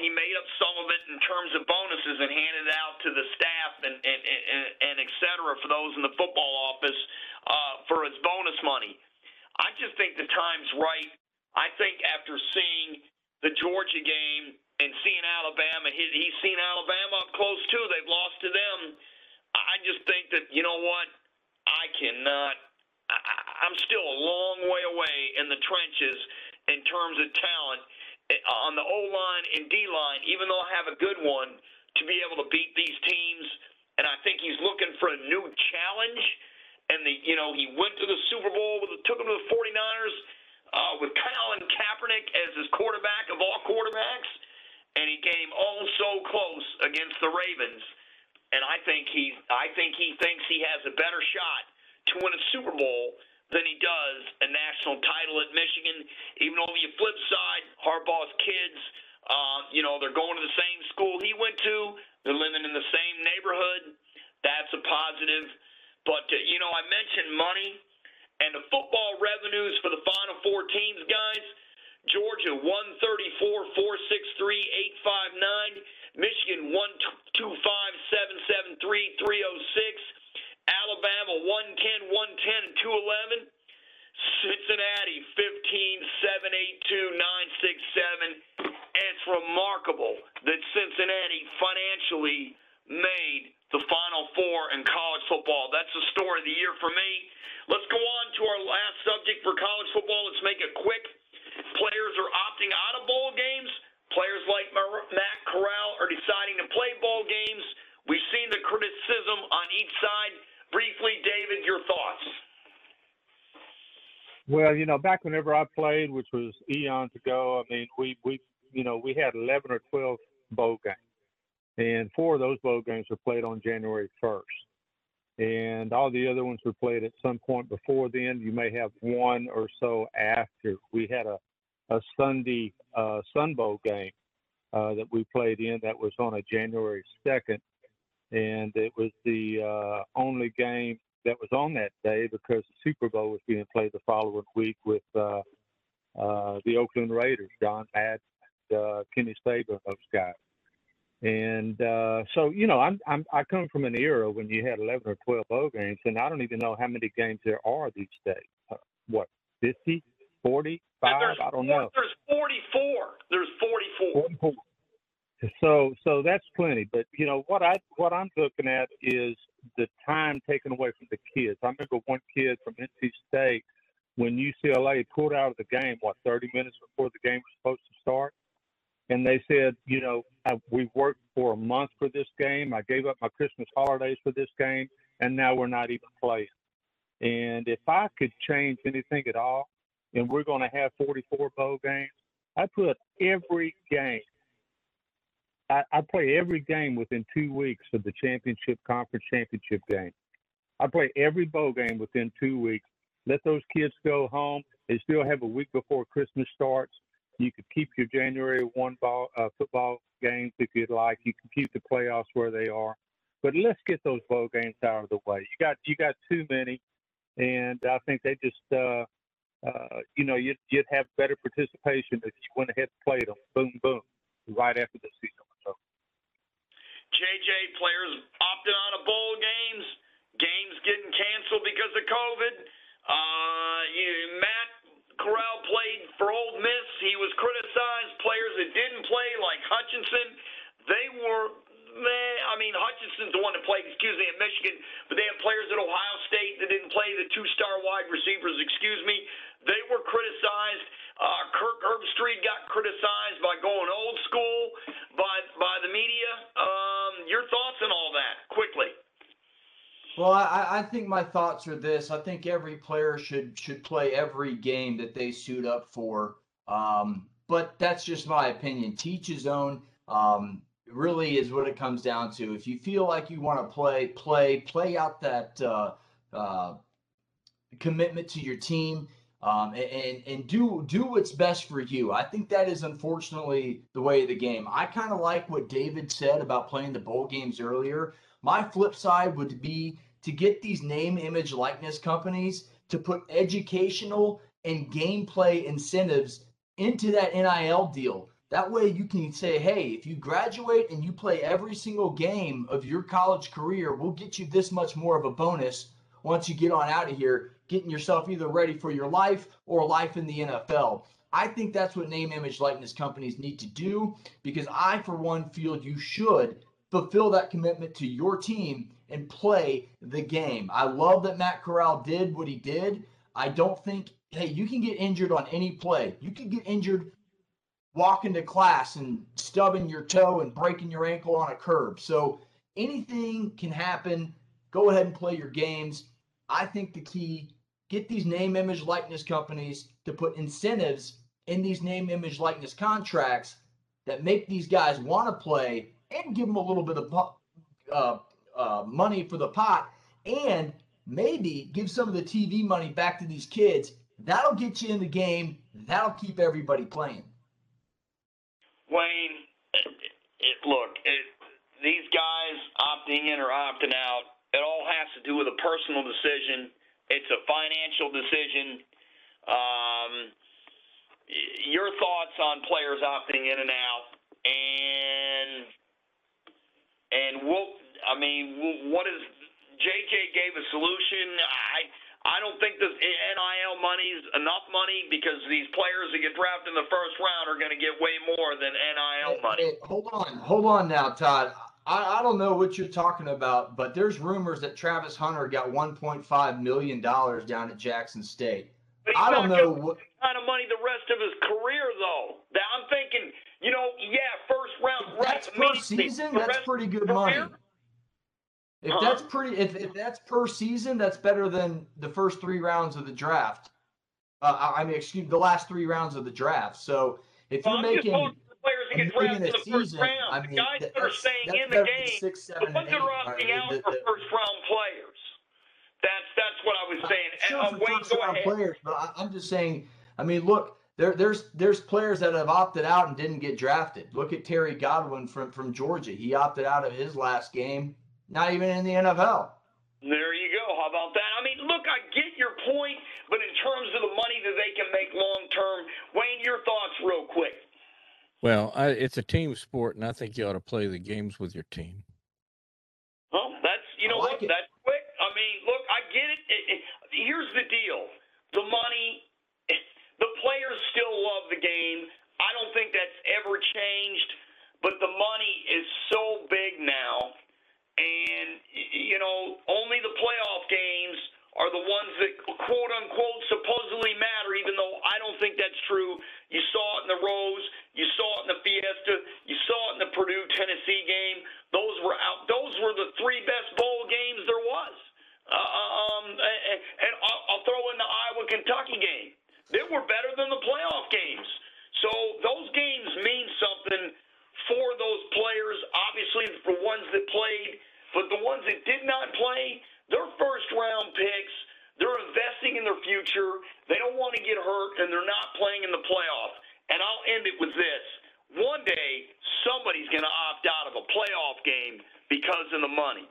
He made up some of it in terms of bonuses and handed it out to the staff and et cetera for those in the football office for his bonus money. I just think the time's right. I think after seeing the Georgia game and seeing Alabama, he's seen Alabama up close too. They've lost to them. I just think that, you know what, I'm still a long way away in the trenches in terms of talent on the O-line and D-line, even though I have a good one, to be able to beat these teams. And I think he's looking for a new challenge. And, you know, he went to the Super Bowl, took him to the 49ers with Colin Kaepernick as his quarterback of all quarterbacks. And he came all so close against the Ravens. And I think he thinks he has a better shot to win a Super Bowl than he does a national title at Michigan. Even on the flip side, Harbaugh's kids, you know, they're going to the same school he went to. They're living in the same neighborhood. That's a positive. But, you know, I mentioned money and the football revenues for the Final Four teams, guys. Georgia, $134,463,859. Michigan, $125,773,306. Alabama, 110, 110, and 211. Cincinnati, 15,782,967. It's remarkable that Cincinnati financially made the Final Four in college football. That's the story of the year for me. Let's go on to our last subject for college football. Let's make it quick. Players are opting out of bowl games. Players like Matt Corral are deciding to play bowl games. We've seen the criticism on each side. Briefly, David, your thoughts? Well, you know, back whenever I played, which was eons ago, I mean, we had 11 or 12 bowl games. And 4 of those bowl games were played on January 1st. And all the other ones were played at some point before then. You may have one or so after. We had a Sunday Sun Bowl game that we played in that was on a January 2nd. And it was the only game that was on that day because the Super Bowl was being played the following week with the Oakland Raiders, John Madden, Kenny Saban, those guys. And so, you know, I come from an era when you had 11 or 12 bowl games, and I don't even know how many games there are these days. What, 50, 45? I don't know. There's 44. There's 44. So that's plenty. But, you know, what I'm looking at is the time taken away from the kids. I remember one kid from NC State when UCLA pulled out of the game, 30 minutes before the game was supposed to start? And they said, you know, we worked for a month for this game. I gave up my Christmas holidays for this game, and now we're not even playing. And if I could change anything at all, and we're going to have 44 bowl games, I put every game. I play every game within 2 weeks of the championship, conference championship game. I play every bowl game within 2 weeks. Let those kids go home. They still have a week before Christmas starts. You could keep your January 1 football games if you'd like. You can keep the playoffs where they are. But let's get those bowl games out of the way. You got too many, and I think they just, you know, you'd have better participation if you went ahead and played them, boom, boom, right after the season was over. JJ, players opting out of bowl games. Games getting canceled because of COVID. Matt Corral played for Ole Miss. He was criticized. Players that didn't play, like Hutchinson, Hutchinson's the one that played, at Michigan, but they have players at Ohio State that didn't play, the 2-star wide receivers, They were criticized. Kirk Herbstreit got criticized by going old school by the media. Your thoughts on all that, quickly? Well, I think my thoughts are this. I think every player should play every game that they suit up for. But that's just my opinion. Teach his own really is what it comes down to. If you feel like you want to play out that commitment to your team and do what's best for you. I think that is unfortunately the way of the game. I kind of like what David said about playing the bowl games earlier. My flip side would be to get these name, image, likeness companies to put educational and gameplay incentives into that NIL deal. That way you can say, hey, if you graduate and you play every single game of your college career, we'll get you this much more of a bonus once you get on out of here, getting yourself either ready for your life or life in the NFL. I think that's what name, image, likeness companies need to do because I, for one, feel you should fulfill that commitment to your team and play the game. I love that Matt Corral did what he did. I don't think, hey, you can get injured on any play. You can get injured walking to class and stubbing your toe and breaking your ankle on a curb. So anything can happen. Go ahead and play your games. I think the key, get these name, image, likeness companies to put incentives in these name, image, likeness contracts that make these guys want to play and give them a little bit of money for the pot, and maybe give some of the TV money back to these kids. That'll get you in the game. That'll keep everybody playing. Wayne, these guys opting in or opting out, it all has to do with a personal decision. It's a financial decision. Your thoughts on players opting in and out, what is JJ gave a solution? I don't think this NIL money's enough money because these players that get drafted in the first round are going to get way more than NIL money. Hey, hold on now, Todd. I don't know what you're talking about, but there's rumors that Travis Hunter got $1.5 million down at Jackson State. But I don't know what kind of money the rest of his career, though. I'm thinking, you know, yeah, per season, that's pretty good money. If that's pretty, if that's per season, that's better than the first three rounds of the draft. I mean, excuse me, the last three rounds of the draft. So if you're making the players that get drafted in the first round, I mean, the guys that are staying in the game, six, seven, the ones that are opting out for first round players. That's what I was saying. Sure, but I'm just saying. I mean, look, there's players that have opted out and didn't get drafted. Look at Terry Godwin from Georgia. He opted out of his last game. Not even in the NFL. There you go. How about that? I mean, look, I get your point, but in terms of the money that they can make long-term, Wayne, your thoughts real quick. Well, it's a team sport, and I think you ought to play the games with your team. Well, that's, you know what, that's quick. I mean, look, I get it. Here's the deal. The money, the players still love the game. I don't think that's ever changed, but the money is so big now. And, you know, only the playoff games are the ones that, quote, unquote, supposedly matter, even though I don't think that's true. You saw it in the Rose. You saw it in the Fiesta. You saw it in the Purdue-Tennessee game. Those were out. Those were the three best bowl games there was. And I'll throw in the Iowa-Kentucky game. They were better than the playoff games. So those games mean something for those players, obviously for ones that played. But the ones that did not play, they're first-round picks. They're investing in their future. They don't want to get hurt, and they're not playing in the playoff. And I'll end it with this. One day, somebody's going to opt out of a playoff game because of the money.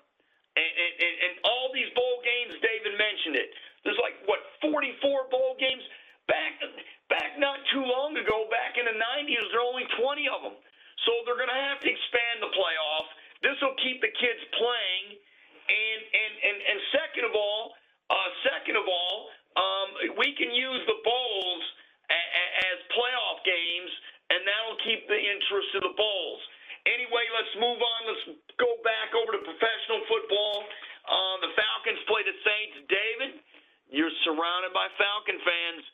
And all these bowl games, David mentioned it. There's like, what, 44 bowl games? Back not too long ago, back in the 90s, there were only 20 of them. So they're going to have to expand the playoff. This will keep the kids playing, and second of all, we can use the bowls as playoff games, and that'll keep the interest of the bowls. Anyway, let's move on. Let's go back over to professional football. The Falcons play the Saints. David, you're surrounded by Falcon fans.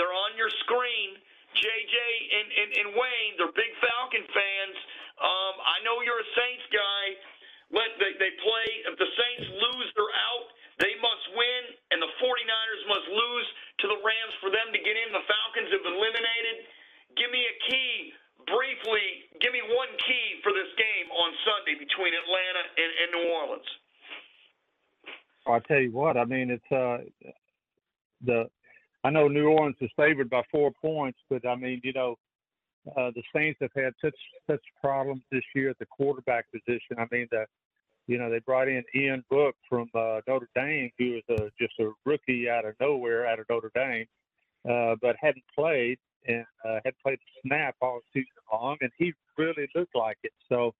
They're on your screen. JJ and Wayne, they're big Falcon fans. I know you're a Saints guy. They play. If the Saints lose, they're out. They must win, and the 49ers must lose to the Rams for them to get in. The Falcons have been eliminated. Give me a key, briefly. Give me one key for this game on Sunday between Atlanta and New Orleans. I'll tell you what. I mean, it's I know New Orleans is favored by 4 points, but, I mean, you know, the Saints have had such problems this year at the quarterback position. I mean, they brought in Ian Book from Notre Dame, who was just a rookie out of nowhere out of Notre Dame, but hadn't played a snap all season long, and he really looked like it. So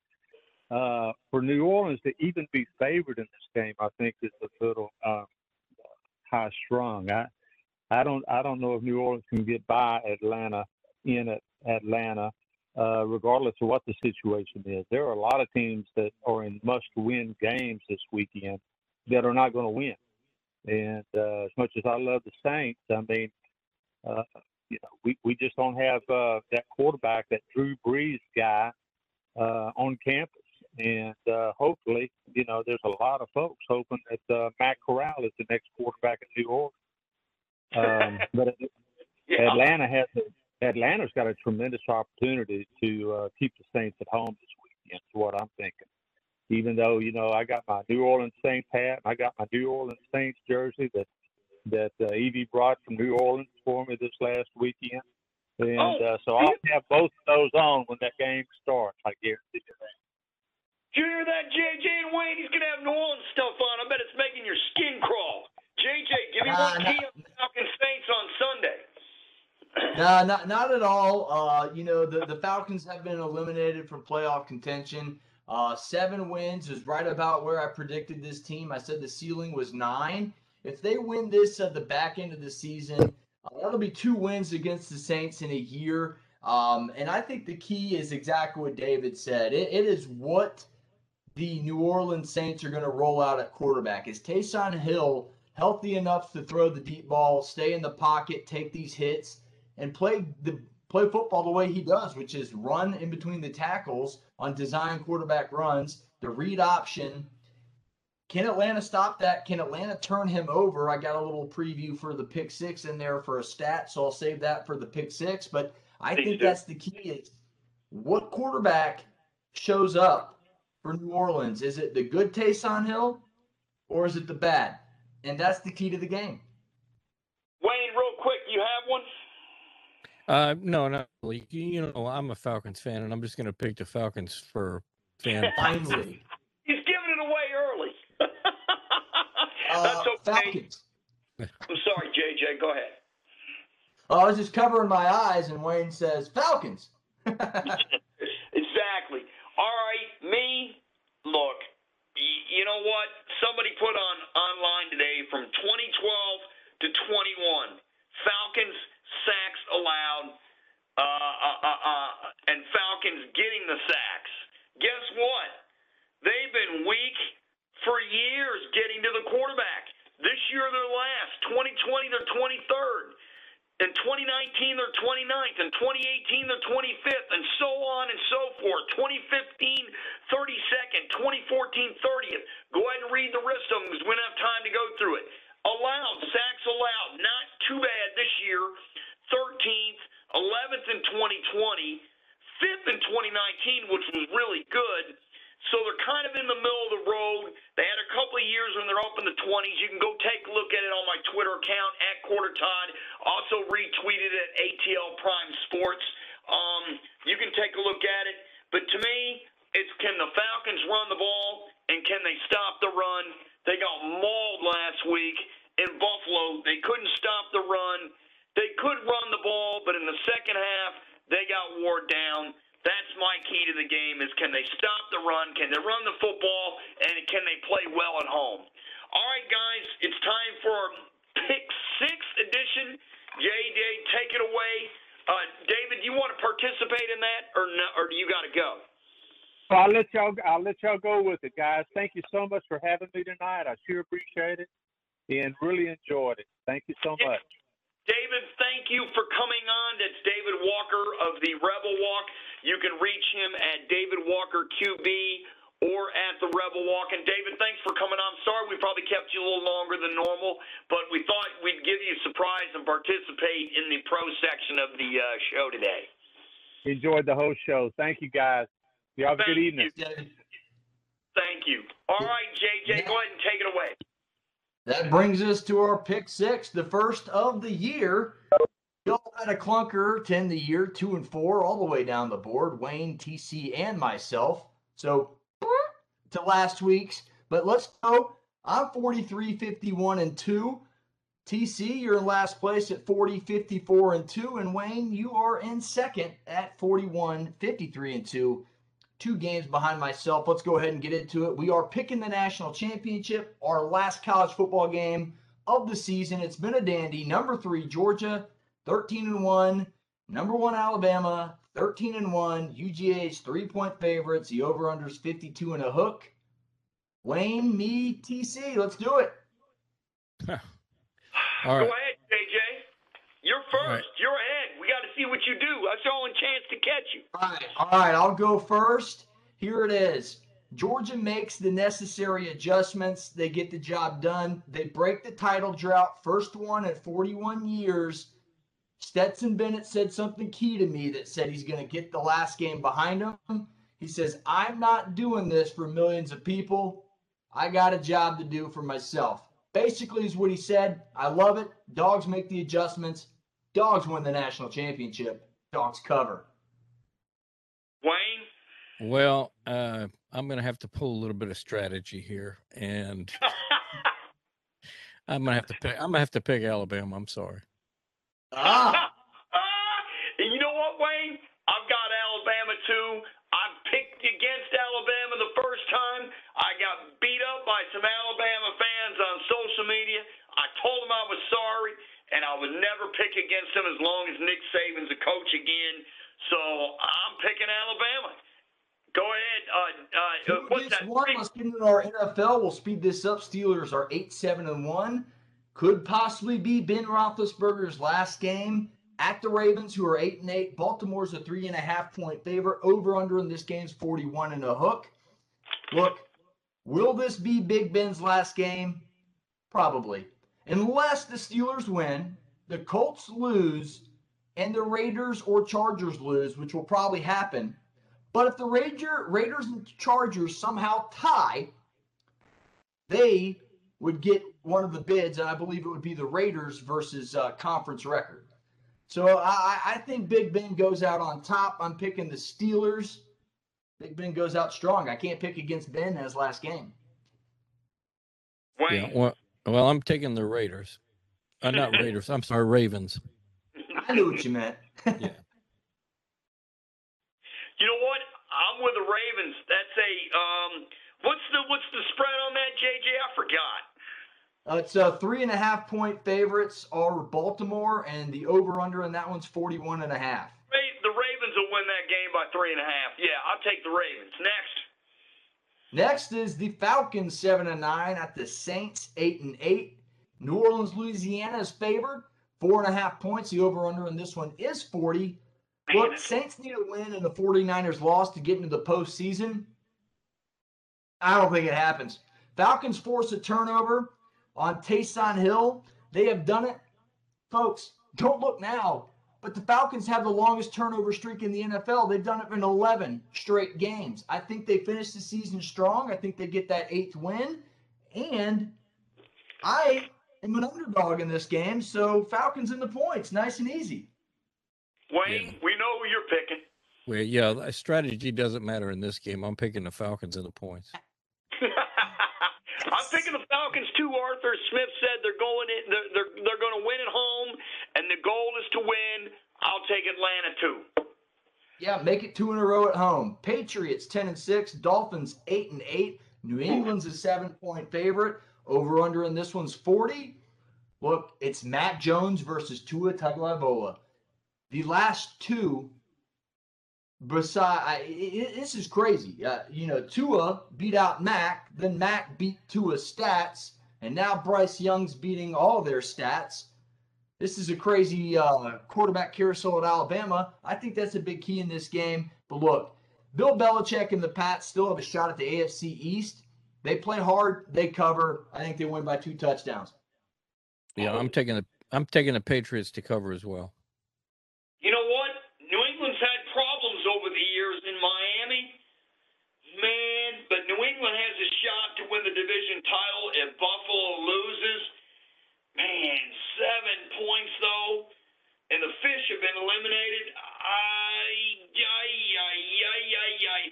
for New Orleans to even be favored in this game, I think is a little high strung. I don't know if New Orleans can get by Atlanta in Atlanta, regardless of what the situation is. There are a lot of teams that are in must-win games this weekend that are not going to win. And as much as I love the Saints, I mean, we just don't have that quarterback, that Drew Brees guy, on campus. And hopefully, you know, there's a lot of folks hoping that Matt Corral is the next quarterback at New Orleans. But yeah. Atlanta's got a tremendous opportunity to keep the Saints at home this weekend, is what I'm thinking. Even though, you know, I got my New Orleans Saints hat, I got my New Orleans Saints jersey that Evie brought from New Orleans for me this last weekend, and so I'll have both of those on when that game starts. I guarantee you that. Did you hear that, JJ and Wayne? He's gonna have New Orleans stuff on. I bet it's making your skin crawl. JJ, give me one key on the Falcons Saints on Sunday. Not at all. You know, the Falcons have been eliminated from playoff contention. 7 wins is right about where I predicted this team. I said the ceiling was 9. If they win this at the back end of the season, that'll be 2 wins against the Saints in a year. And I think the key is exactly what David said. It is what the New Orleans Saints are going to roll out at quarterback. Is Taysom Hill healthy enough to throw the deep ball, stay in the pocket, take these hits, and play the play football the way he does, which is run in between the tackles on design quarterback runs, the read option. Can Atlanta stop that? Can Atlanta turn him over? I got a little preview for the pick six in there for a stat, so I'll save that for the pick six. But I think that's the key is what quarterback shows up for New Orleans? Is it the good Taysom Hill or is it the bad? And that's the key to the game. Wayne, real quick, you have one? No, not really. You know, I'm a Falcons fan, and I'm just going to pick the Falcons for fan. Finally. He's giving it away early. That's okay. Falcons. I'm sorry, JJ. Go ahead. I was just covering my eyes, and Wayne says, Falcons. Exactly. All right, me, look, you know what? Somebody put on online today from 2012 to 21, Falcons sacks allowed, and Falcons getting the sacks. Guess what? They've been weak for years getting to the quarterback. This year they're last. 2020 they're 23rd. In 2019 they're 29th. In 2018 they're 25th, and so on and so forth. 2015 32nd. 2014 30th. Go ahead and read the rest of them because we don't have time to go through it. Allowed, sacks allowed, not too bad this year. 13th, 11th in 2020, 5th in 2019, which was really good. So they're kind of in the middle of the road. They had a couple of years when they're up in the 20s. You can go take a look at it on my Twitter account, @QuarterTodd. Also retweeted at ATL Prime Sports. You can take a look at it. But to me, it's can the Falcons run the ball and can they stop the run? They got mauled last week in Buffalo. They couldn't stop the run. They could run the ball, but in the second half, they got wore down. That's my key to the game is can they stop the run? Can they run the football? And can they play well at home? All right, guys, it's time for our Pick 6 edition. JJ, take it away. David, you want to participate in that or no, or do you got to go? I'll let y'all go with it, guys. Thank you so much for having me tonight. I sure appreciate it and really enjoyed it. Thank you so much. David, thank you for coming on. That's David Walker of the Rebel Walk. You can reach him at David Walker QB or at the Rebel Walk. And, David, thanks for coming on. I'm sorry we probably kept you a little longer than normal, but we thought we'd give you a surprise and participate in the pro section of the show today. Enjoyed the whole show. Thank you, guys. Y'all have a good evening. Thank you. All right, JJ, go ahead and take it away. That brings us to our pick six, the first of the year. Y'all had a clunker to end the year, 2 and 4, all the way down the board, Wayne, TC, and myself. So to last week's, but let's go. I'm 43, 51, and 2. TC, you're in last place at 40, 54, and 2. And Wayne, you are in second at 41, 53, and 2. 2 games behind myself. Let's go ahead and get into it. We are picking the national championship, our last college football game of the season. It's been a dandy. Number 3, Georgia, 13-1. Number 1, Alabama, 13-1. UGA's 3-point favorites. The over-under's 52 and a hook. Wayne, me, TC. Let's do it. All right. Go ahead, JJ. You're first. Right. You're ahead. What you do. That's the only chance to catch you. All right, I'll go first. Here it is. Georgia makes the necessary adjustments. They get the job done. They break the title drought, first one in 41 years. Stetson Bennett said something key to me that said he's going to get the last game behind him. He says, I'm not doing this for millions of people. I got a job to do for myself. Basically is what he said. I love it. Dogs make the adjustments. Dogs win the national championship. Dogs cover. Wayne? Well, I'm going to have to pull a little bit of strategy here, and I'm going to have to pick Alabama. I'm sorry. You know what, Wayne? I've got Alabama too. I picked against Alabama the first time. I got beat up by some Alabama fans on social media. I told them I was sorry. And I would never pick against him as long as Nick Saban's a coach again. So I'm picking Alabama. Go ahead. Let's get into our NFL. We'll speed this up. Steelers are 8-7-1. Could possibly be Ben Roethlisberger's last game. At the Ravens, who are 8-8, Baltimore's a 3.5-point favorite. Over-under in this game's 41 and a hook. Look, will this be Big Ben's last game? Probably. Unless the Steelers win, the Colts lose, and the Raiders or Chargers lose, which will probably happen. But if the Raiders and Chargers somehow tie, they would get one of the bids, and I believe it would be the Raiders versus conference record. So I think Big Ben goes out on top. I'm picking the Steelers. Big Ben goes out strong. I can't pick against Ben in his last game. Yeah, well, I'm taking the Raiders. Not Raiders. I'm sorry, Ravens. I knew what you meant. Yeah. You know what? I'm with the Ravens. That's a what's the spread on that, JJ? I forgot. It's 3.5-point favorites are Baltimore, and the over/under in that one's 41.5. The Ravens will win that game by 3.5. Yeah, I'll take the Ravens. Next is the Falcons 7-9 at the Saints 8-8. New Orleans, Louisiana is favored 4.5 points. The over/under in this one is 40. Look, Saints need a win and the 49ers lost to get into the postseason. I don't think it happens. Falcons force a turnover on Taysom Hill. They have done it. Folks, don't look now, but the Falcons have the longest turnover streak in the NFL. They've done it in 11 straight games. I think they finish the season strong. I think they get that 8th win. And I am an underdog in this game, so Falcons in the points, nice and easy. Wayne, we know who you're picking. Well, yeah, strategy doesn't matter in this game. I'm picking the Falcons in the points. I'm picking the Falcons too. Arthur Smith said they're going to win at home, and the goal is to win. I'll take Atlanta too. Yeah, make it 2 in a row at home. Patriots 10-6, Dolphins 8-8. New England's a 7-point favorite. Over under in this one's 40. Look, it's Matt Jones versus Tua Tagovailoa. The last two, this is crazy. Tua beat out Mac, then Mac beat Tua's stats, and now Bryce Young's beating all their stats. This is a crazy quarterback carousel at Alabama. I think that's a big key in this game. But look, Bill Belichick and the Pats still have a shot at the AFC East. They play hard. They cover. I think they win by 2 touchdowns. Yeah, I'm taking the Patriots to cover as well. You know what? New England's had problems over the years in Miami. Man, but New England has a shot to win the division title if Buffalo loses. Man, 7 points, though, and the Fish have been eliminated.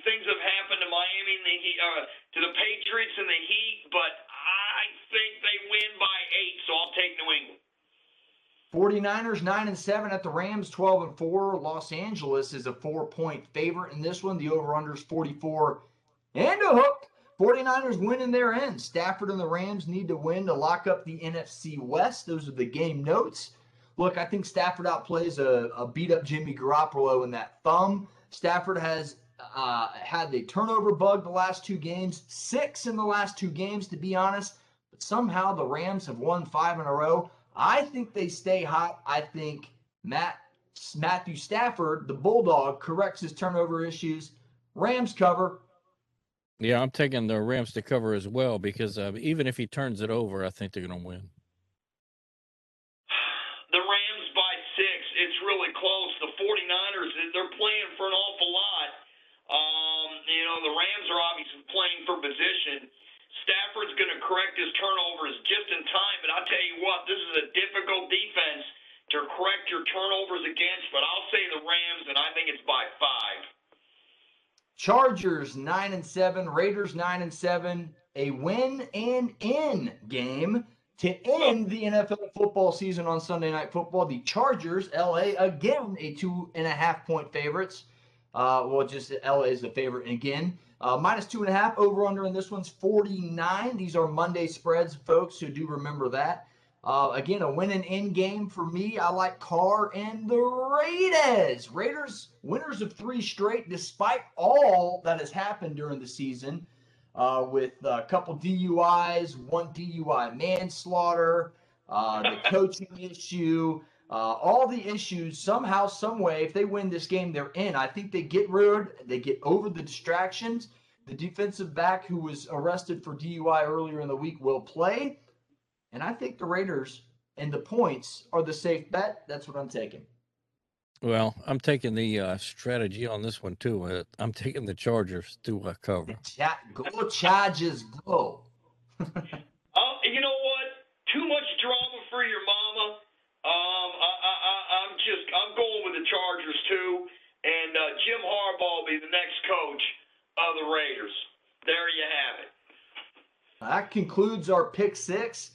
Things have happened to Miami, and to the Patriots and the Heat, but I think they win by 8, so I'll take New England. 49ers 9-7 at the Rams 12-4. Los Angeles is a 4-point favorite in this one. The over/under is 44 and a hook. 49ers win in their end. Stafford and the Rams need to win to lock up the NFC West. Those are the game notes. Look, I think Stafford outplays a beat-up Jimmy Garoppolo in that thumb. Stafford has had the turnover bug the last 2 games, 6 in the last 2 games, to be honest. But somehow the Rams have won 5 in a row. I think they stay hot. I think Matthew Stafford, the Bulldog, corrects his turnover issues. Rams cover. Yeah, I'm taking the Rams to cover as well because even if he turns it over, I think they're going to win. The Rams by 6. It's really close. The 49ers, they're playing for an awful lot. The Rams are obviously playing for position. Stafford's going to correct his turnovers just in time, but I'll tell you what, this is a difficult defense to correct your turnovers against, but I'll say the Rams, and I think it's by 5. Chargers 9-7, Raiders 9-7, a win and in game to end the NFL football season on Sunday Night Football. The Chargers, LA, again a 2.5-point favorites. Just LA is the favorite again. Minus 2.5, over-under in this one's 49. These are Monday spreads, folks, who do remember that. Again, a win and end game for me. I like Carr and the Raiders. Raiders, winners of 3 straight, despite all that has happened during the season with a couple DUIs, 1 DUI manslaughter, the coaching issue. All the issues, somehow, some way, if they win this game, they're in. I think they get rid, they get over the distractions. The defensive back who was arrested for DUI earlier in the week will play. And I think the Raiders and the points are the safe bet. That's what I'm taking. Well, I'm taking the strategy on this one, too. I'm taking the Chargers to cover. Go Chargers, go. You know what? Too much drama for your mama. I'm going with the Chargers, too. And Jim Harbaugh will be the next coach of the Raiders. There you have it. That concludes our Pick Six.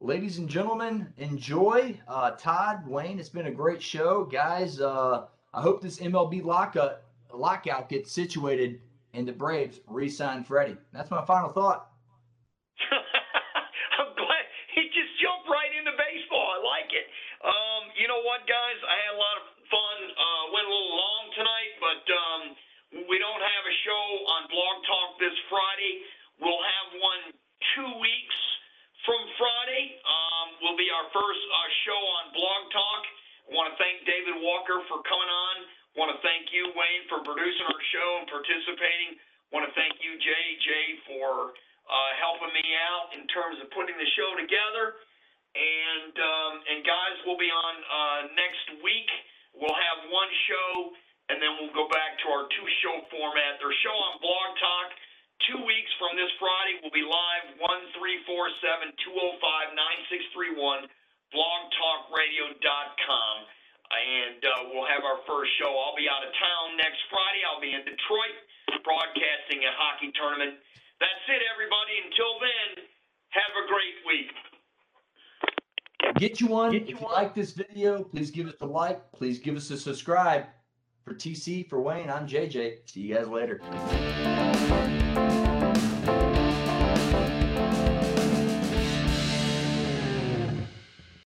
Ladies and gentlemen, enjoy. Todd, Wayne, it's been a great show. Guys, I hope this MLB lockout gets situated and the Braves re-sign Freddie. That's my final thought. I'm glad. He just jumped right into baseball. I like it. You know what, guys? I had a lot of fun. Went a little long tonight, but we don't have a show on Blog Talk this Friday. We'll have one 2 weeks from Friday. Will be our first show on Blog Talk. I want to thank David Walker for coming on. I want to thank you, Wayne, for producing our show and participating. I want to thank you, JJ, for helping me out in terms of putting the show together. And guys, we'll be on next week. We'll have one show, and then we'll go back to our two-show format. Their show on Blog Talk 2 weeks from this Friday will be live, 1-347-205-9631, blogtalkradio.com. And we'll have our first show. I'll be out of town next Friday. I'll be in Detroit broadcasting a hockey tournament. That's it, everybody. Until then, have a great week. If you like this video, please give us a like. Please give us a subscribe. For TC, for Wayne, I'm JJ. See you guys later.